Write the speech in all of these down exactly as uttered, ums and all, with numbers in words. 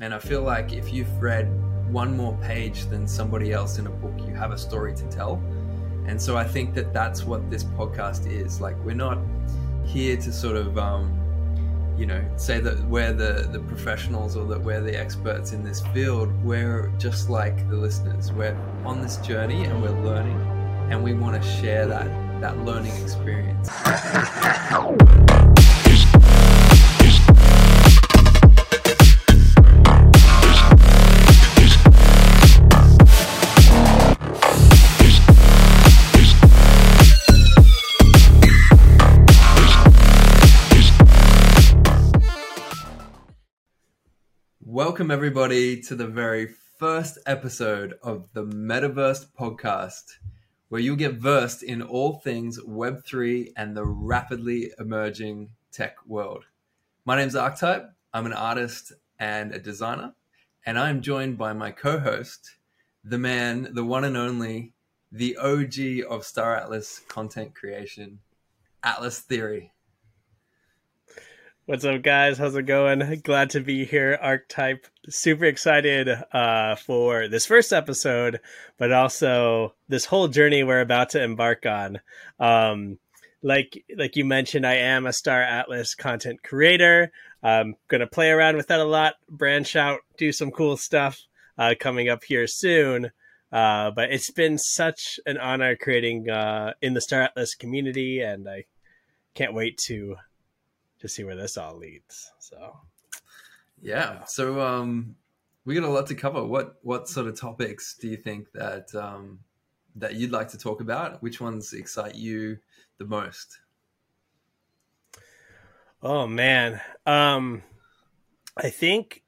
And I feel like if you've read one more page than somebody else in a book, you have a story to tell. And so I think that that's what this podcast is. Like, we're not here to sort of, um, you know, say that we're the, the professionals or that we're the experts in this field. We're just like the listeners. We're on this journey and we're learning, and we want to share that, that learning experience. Welcome everybody to the very first episode of the Metaverse podcast, where you'll get versed in all things web three and the rapidly emerging tech world. My name's Arktype. I'm an artist and a designer, and I'm joined by my co-host, the man, the one and only, the O G of Star Atlas content creation, Atlas Theory. What's up, guys? How's it going? Glad to be here, Arktype. Super excited uh, for this first episode, but also this whole journey we're about to embark on. Um, like like you mentioned, I am a Star Atlas content creator. I'm going to play around with that a lot, branch out, do some cool stuff uh, coming up here soon. Uh, but it's been such an honor creating uh, in the Star Atlas community, and I can't wait to... to see where this all leads. So yeah, so um we got a lot to cover. What what sort of topics do you think that um that you'd like to talk about? Which ones excite you the most? Oh man, um I think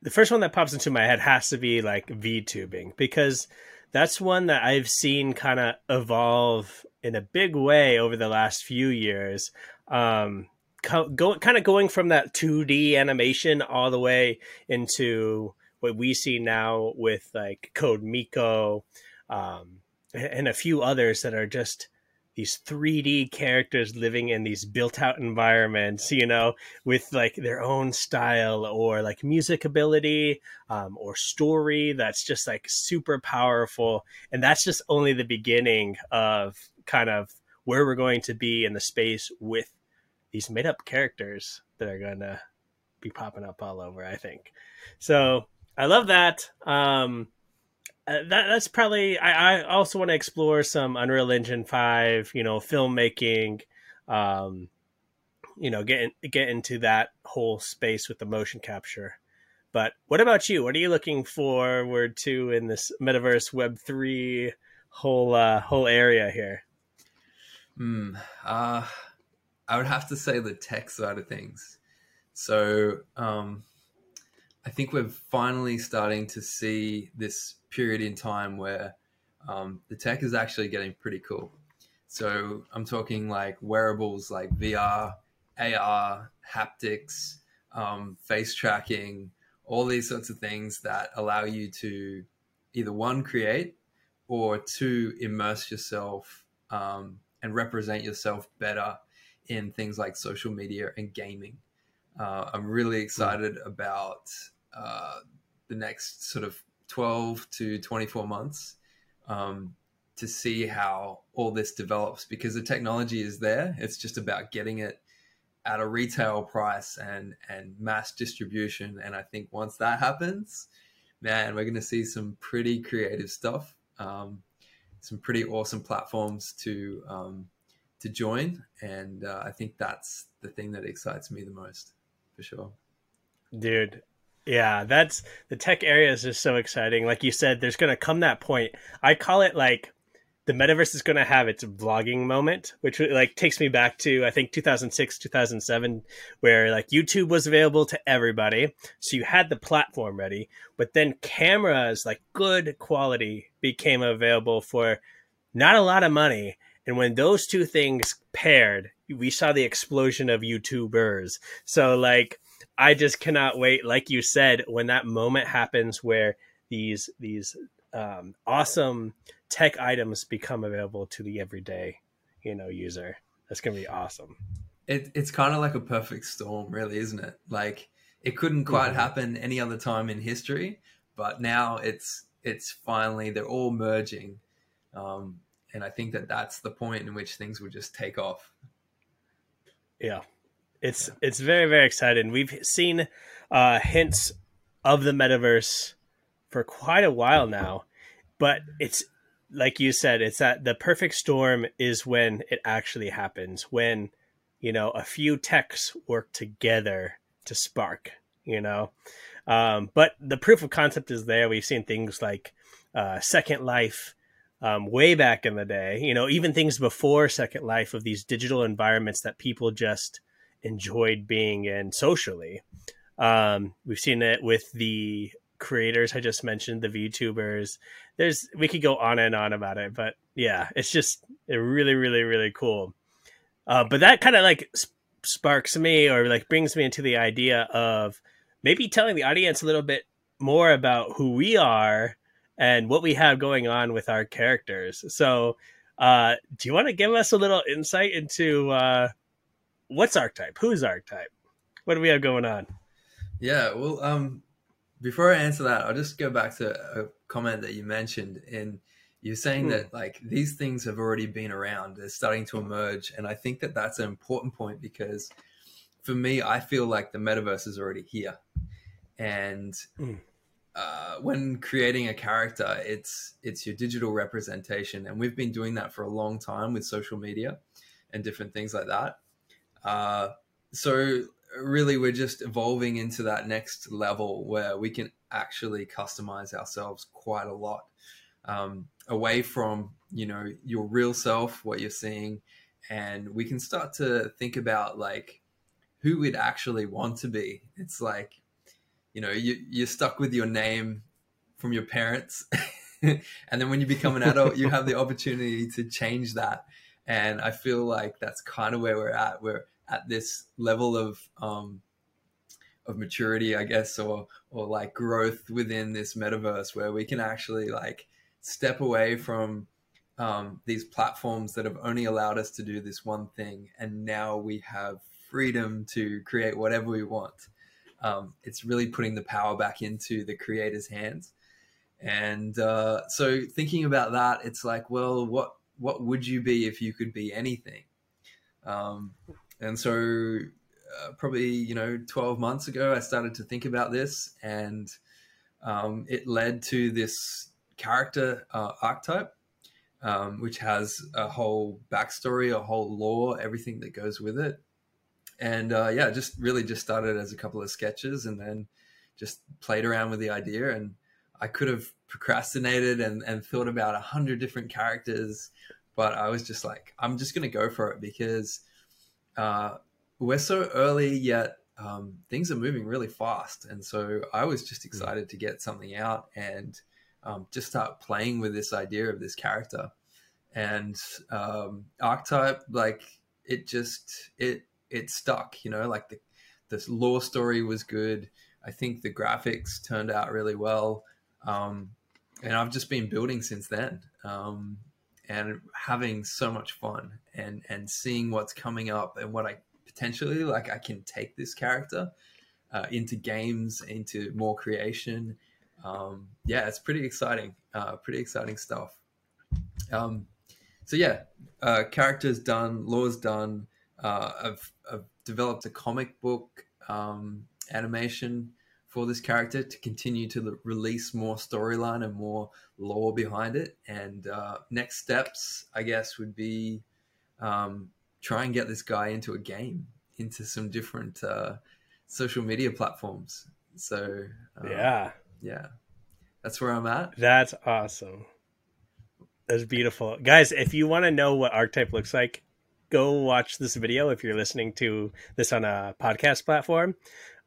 the first one that pops into my head has to be like VTubing, because that's one that I've seen kind of evolve in a big way over the last few years. Um, co- go, kind of going from that two D animation all the way into what we see now with like Code Miko um, and a few others that are just these three D characters living in these built-out environments, you know, with like their own style or like music ability um, or story that's just like super powerful. And that's just only the beginning of kind of where we're going to be in the space with these made-up characters that are going to be popping up all over, I think. So I love that. Um, Uh, that that's probably I, I also want to explore some Unreal Engine five, you know, filmmaking, um, you know, get in, get into that whole space with the motion capture. But what about you? What are you looking forward to in this Metaverse web three whole uh, whole area here? Mm, uh, I would have to say the tech side of things. So um, I think we're finally starting to see this period in time where um, the tech is actually getting pretty cool. So I'm talking like wearables like V R, A R, haptics, um, face tracking, all these sorts of things that allow you to either one, create, or two, immerse yourself um, and represent yourself better in things like social media and gaming. Uh, I'm really excited mm. about uh, the next sort of twelve to twenty-four months um, to see how all this develops, because the technology is there. It's just about getting it at a retail price and, and mass distribution. And I think once that happens, man, we're going to see some pretty creative stuff, um, some pretty awesome platforms to, um, to join. And uh, I think that's the thing that excites me the most, for sure. Dude. Yeah, that's the tech area is just so exciting. Like you said, there's going to come that point. I call it like the metaverse is going to have its vlogging moment, which like takes me back to, I think, two thousand six, two thousand seven, where like YouTube was available to everybody. So you had the platform ready, but then cameras, like good quality, became available for not a lot of money. And when those two things paired, we saw the explosion of YouTubers. So like, I just cannot wait, like you said, when that moment happens where these these um, awesome tech items become available to the everyday, you know, user. That's gonna be awesome. It, it's kind of like a perfect storm, really, isn't it? Like It couldn't quite happen any other time in history, but now it's it's finally, they're all merging. Um, and I think that that's the point in which things will just take off. Yeah, it's yeah. it's very, very exciting. We've seen uh, hints of the metaverse for quite a while now, but it's like you said, it's that the perfect storm is when it actually happens, when, you know, a few techs work together to spark, you know, um, but the proof of concept is there. We've seen things like uh, Second Life um, way back in the day, you know, even things before Second Life, of these digital environments that people just enjoyed being in socially. Um, we've seen it with the creators I just mentioned, the VTubers. There's, we could go on and on about it, but yeah, it's just really, really, really cool. Uh, but that kind of like sp- sparks me, or like brings me into the idea of maybe telling the audience a little bit more about who we are and what we have going on with our characters. So uh, do you want to give us a little insight into uh, what's Arktype? Who's Arktype? What do we have going on? Yeah, well, um, before I answer that, I'll just go back to a comment that you mentioned. And you're saying mm. that like these things have already been around, they're starting to emerge. And I think that that's an important point, because for me, I feel like the metaverse is already here. And mm. uh, when creating a character, it's, it's your digital representation. And we've been doing that for a long time with social media and different things like that. Uh, so really, we're just evolving into that next level where we can actually customize ourselves quite a lot. Um, away from, you know, your real self, what you're seeing. And we can start to think about like who we'd actually want to be. It's like, you know, you, you're stuck with your name from your parents. And then when you become an adult, you have the opportunity to change that. And I feel like that's kind of where we're at. We're at this level of, um, of maturity, I guess, or, or like growth within this metaverse where we can actually like step away from um, these platforms that have only allowed us to do this one thing. And now we have freedom to create whatever we want. Um, it's really putting the power back into the creator's hands. And uh, so thinking about that, it's like, well, what, what would you be if you could be anything? Um, and so uh, probably, you know, twelve months ago, I started to think about this, and um, it led to this character uh, archetype, um, which has a whole backstory, a whole lore, everything that goes with it. And uh, yeah, just really just started as a couple of sketches and then just played around with the idea. And I could have procrastinated and, and thought about a hundred different characters, but I was just like, I'm just going to go for it, because uh, we're so early, yet um, things are moving really fast. And so I was just excited to get something out and Um, just start playing with this idea of this character. And um, Arktype, like it just, it, it stuck, you know, like the, this lore story was good. I think the graphics turned out really well. Um, and I've just been building since then um, and having so much fun and, and seeing what's coming up and what I potentially, like I can take this character uh, into games, into more creation. Um, yeah, it's pretty exciting, uh, pretty exciting stuff. Um, so yeah, uh, character's done, lore's done. Uh, I've, I've developed a comic book um, animation for this character to continue to l- release more storyline and more lore behind it. And uh, next steps, I guess, would be um, try and get this guy into a game, into some different uh, social media platforms. So um, yeah. Yeah, that's where I'm at. That's awesome. That's beautiful. Guys, if you want to know what Arktype looks like, go watch this video if you're listening to this on a podcast platform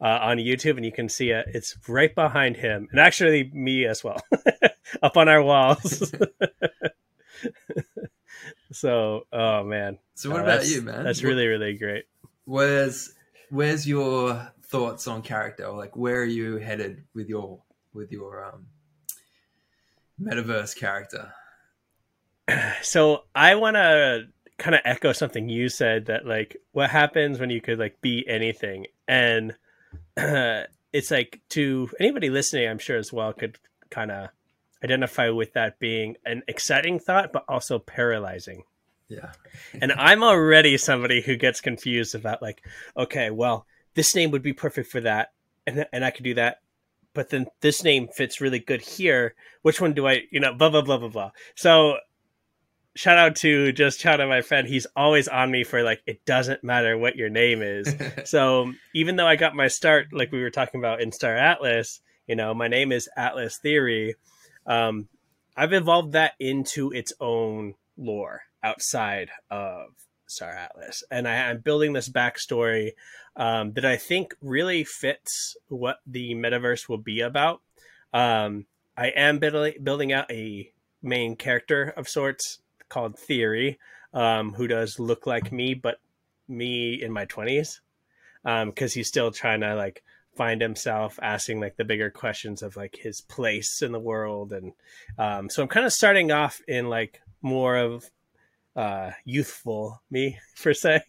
uh, on YouTube, and you can see it. It's right behind him, and actually me as well, up on our walls. So, oh, man. So what uh, about you, man? That's what, really, really great. Where's, where's your thoughts on character? Like, where are you headed with your... with your um, metaverse character? So I want to kind of echo something you said, that like what happens when you could like be anything. And it's like, to anybody listening, I'm sure as well, could kind of identify with that being an exciting thought, but also paralyzing. Yeah. And I'm already somebody who gets confused about like, okay, well, this name would be perfect for that. And and I could do that. But then this name fits really good here. Which one do I, you know, blah, blah, blah, blah, blah. So shout out to just shout out my friend. He's always on me for like, it doesn't matter what your name is. So even though I got my start, like we were talking about in Star Atlas, you know, my name is Atlas Theory. Um, I've evolved that into its own lore outside of Star Atlas. And I, I'm building this backstory um, that I think really fits what the metaverse will be about. Um, I am building out a main character of sorts called Theory, um, who does look like me, but me in my twenties, um, because he's still trying to like find himself, asking like the bigger questions of like his place in the world. And um, so I'm kind of starting off in like more of uh youthful me, per se.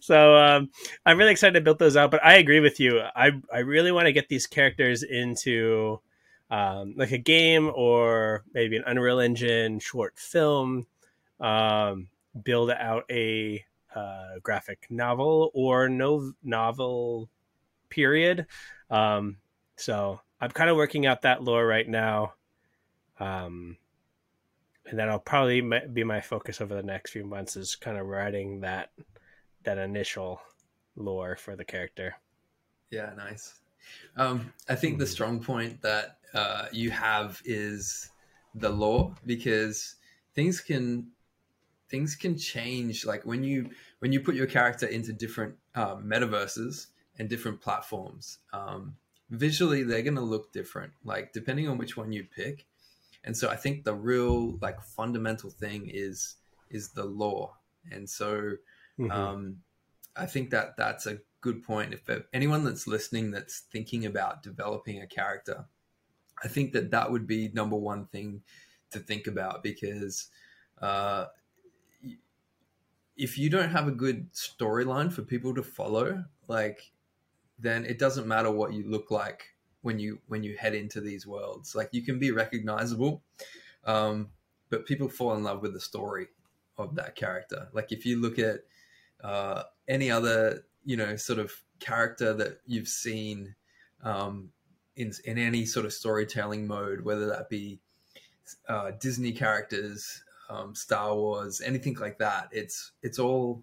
So um I'm really excited to build those out, but I agree with you. I I really want to get these characters into um like a game or maybe an Unreal Engine short film, um build out a uh graphic novel or no novel period. Um so I'm kind of working out that lore right now. Um And that'll probably be my focus over the next few months, is kind of writing that that initial lore for the character. Yeah, nice. Um, I think the strong point that uh, you have is the lore, because things can things can change. Like when you when you put your character into different uh, metaverses and different platforms, um, visually they're going to look different. Like depending on which one you pick. And so I think the real like fundamental thing is, is the lore. And so mm-hmm. um, I think that that's a good point. If anyone that's listening, that's thinking about developing a character, I think that that would be number one thing to think about, because uh, if you don't have a good storyline for people to follow, like, then it doesn't matter what you look like when you when you head into these worlds. Like you can be recognizable, um, but people fall in love with the story of that character. Like if you look at uh, any other, you know, sort of character that you've seen um, in in any sort of storytelling mode, whether that be uh, Disney characters, um, Star Wars, anything like that, it's it's all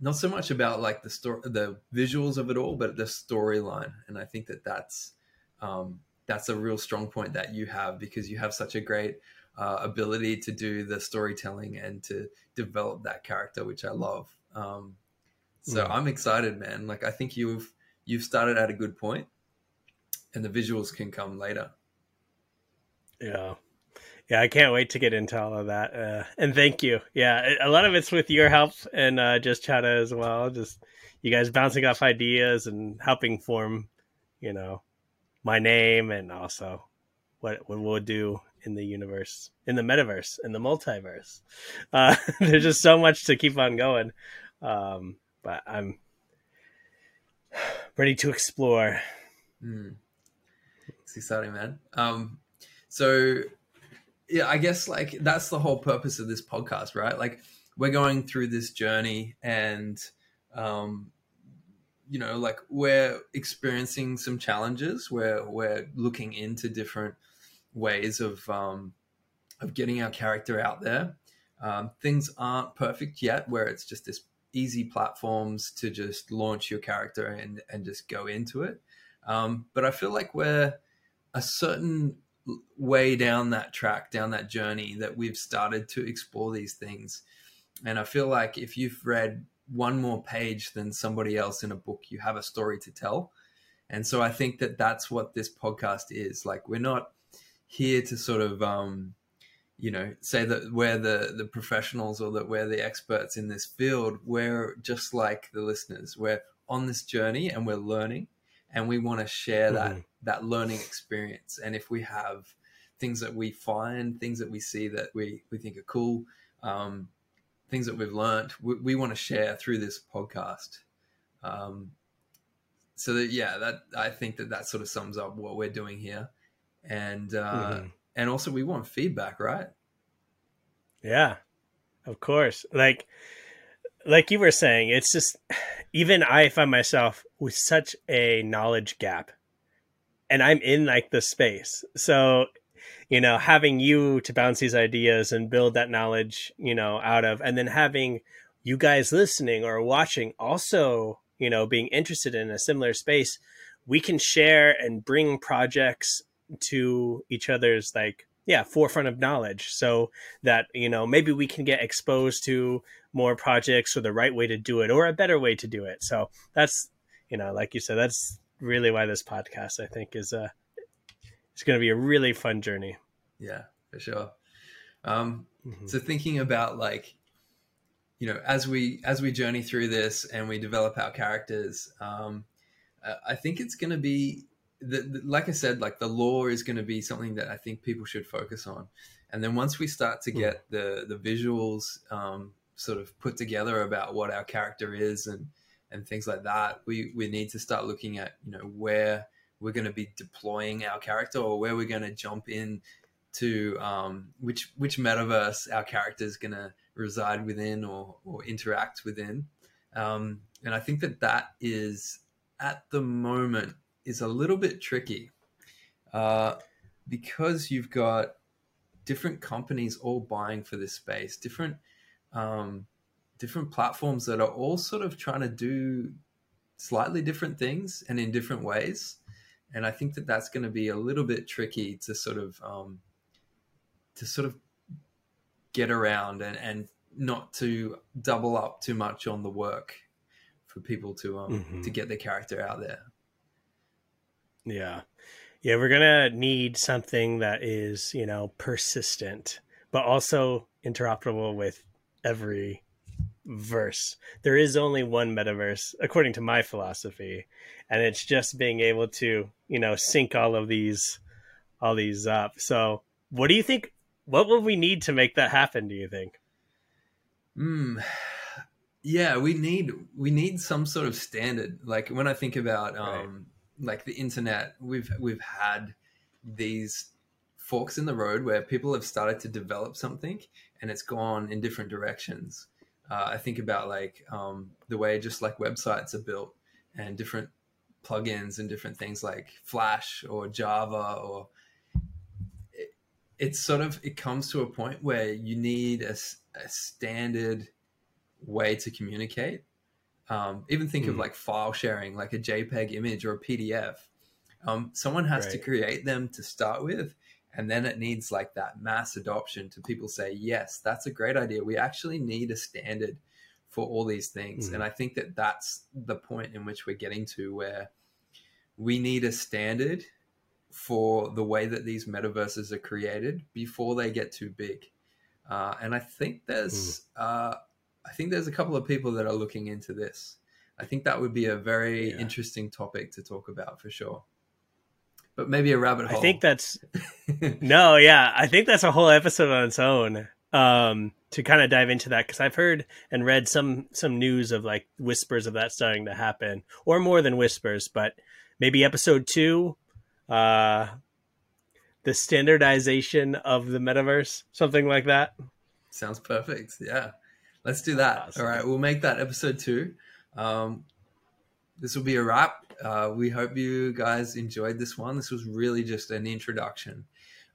not so much about like the story, the visuals of it all, but the storyline. And I think that that's Um, that's a real strong point that you have, because you have such a great uh, ability to do the storytelling and to develop that character, which I love. Um, so mm. I'm excited, man. Like I think you've you've started at a good point, and the visuals can come later. Yeah, yeah, I can't wait to get into all of that. Uh, and thank you. Yeah, a lot of it's with your help and uh, just Chata as well. Just you guys bouncing off ideas and helping form, you know, my name, and also what, what we'll do in the universe, in the metaverse, in the multiverse. Uh, there's just so much to keep on going. Um, but I'm ready to explore. Mm. It's exciting, man. Um, so yeah, I guess like that's the whole purpose of this podcast, right? Like we're going through this journey and, um, you know, like we're experiencing some challenges where we're looking into different ways of, um, of getting our character out there. Um, things aren't perfect yet, where it's just this easy platforms to just launch your character and, and just go into it. Um, but I feel like we're a certain way down that track, down that journey, that we've started to explore these things. And I feel like if you've read one more page than somebody else in a book, you have a story to tell. And so I think that that's what this podcast is. Like we're not here to sort of, um, you know, say that we're the, the professionals or that we're the experts in this field. We're just like the listeners. We're on this journey and we're learning, and we want to share that, mm-hmm. that learning experience. And if we have things that we find, things that we see that we, we think are cool, um, things that we've learned, we, we want to share through this podcast. Um, so that, yeah, that, I think that that sort of sums up what we're doing here. And, uh, mm-hmm. and also we want feedback, right? Yeah, of course. Like, like you were saying, it's just, even I find myself with such a knowledge gap, and I'm in like the space. So, you know, having you to bounce these ideas and build that knowledge, you know, out of, and then having you guys listening or watching also, you know, being interested in a similar space, we can share and bring projects to each other's, like, yeah, forefront of knowledge, so that, you know, maybe we can get exposed to more projects or the right way to do it or a better way to do it. So that's, you know, like you said, that's really why this podcast, I think, is a, it's going to be a really fun journey. Yeah, for sure. Um, mm-hmm. So thinking about, like, you know, as we, as we journey through this and we develop our characters, um, I think it's going to be, The, the, like I said, like the lore is going to be something that I think people should focus on. And then once we start to get the, the visuals um, sort of put together about what our character is and, and things like that, we, we need to start looking at, you know, where we're going to be deploying our character, or where we're going to jump in to um, which, which metaverse our character is going to reside within or, or interact within. Um, and I think that that is, at the moment, is a little bit tricky uh, because you've got different companies all buying for this space, different um, different platforms that are all sort of trying to do slightly different things and in different ways. And I think that that's going to be a little bit tricky to sort of um, to sort of get around and, and not to double up too much on the work for people to um, mm-hmm. to get their character out there. Yeah. Yeah. We're going to need something that is, you know, persistent, but also interoperable with every verse. There is only one metaverse, according to my philosophy, and it's just being able to, you know, sync all of these, all these up. So what do you think, what will we need to make that happen, do you think? Hmm. Yeah, we need, we need some sort of standard. Like when I think about, um, right. like the internet, we've, we've had these forks in the road where people have started to develop something and it's gone in different directions. Uh, I think about like um, the way just like websites are built and different plugins and different things like Flash or Java, or it, it's sort of, it comes to a point where you need a, a standard way to communicate. Um, even think mm. of like file sharing, like a JPEG image or a P D F. Um, someone has right. to create them to start with. And then it needs like that mass adoption to people say, yes, that's a great idea. We actually need a standard for all these things. Mm. And I think that that's the point in which we're getting to, where we need a standard for the way that these metaverses are created before they get too big. Uh, and I think there's... Mm. Uh, I think there's a couple of people that are looking into this. I think that would be a very yeah. interesting topic to talk about for sure. But maybe a rabbit hole. I think that's, no, yeah. I think that's a whole episode on its own um, to kind of dive into that. Because I've heard and read some some news of like whispers of that starting to happen, or more than whispers, but maybe episode two, uh, the standardization of the metaverse, something like that. Sounds perfect. Yeah. Let's do that. Awesome. All right. We'll make that episode two. Um, this will be a wrap. Uh, we hope you guys enjoyed this one. This was really just an introduction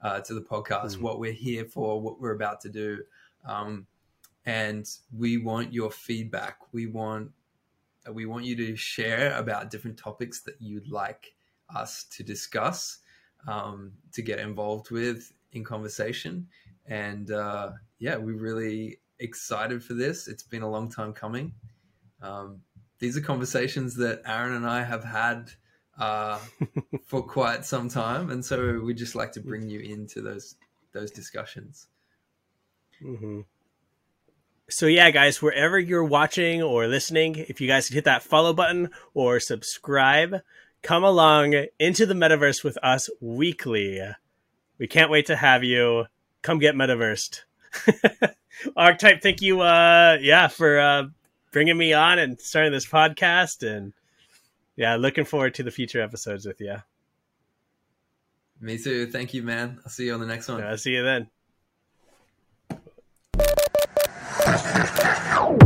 uh, to the podcast, mm-hmm. what we're here for, what we're about to do. Um, and we want your feedback. We want, we want you to share about different topics that you'd like us to discuss, um, to get involved with in conversation. And uh, yeah, we really... excited for this. It's been a long time coming. Um, these are conversations that Aaron and I have had uh, for quite some time, and so we just like to bring you into those those discussions. Mm-hmm. So yeah, guys, wherever you're watching or listening, if you guys could hit that follow button or subscribe, come along into the metaverse with us weekly. We can't wait to have you. Come get metaversed. Arktype, thank you uh yeah for uh bringing me on and starting this podcast, and yeah, looking forward to the future episodes with you. Me too. Thank you, man. I'll see you on the next one. Yeah, I'll see you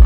then.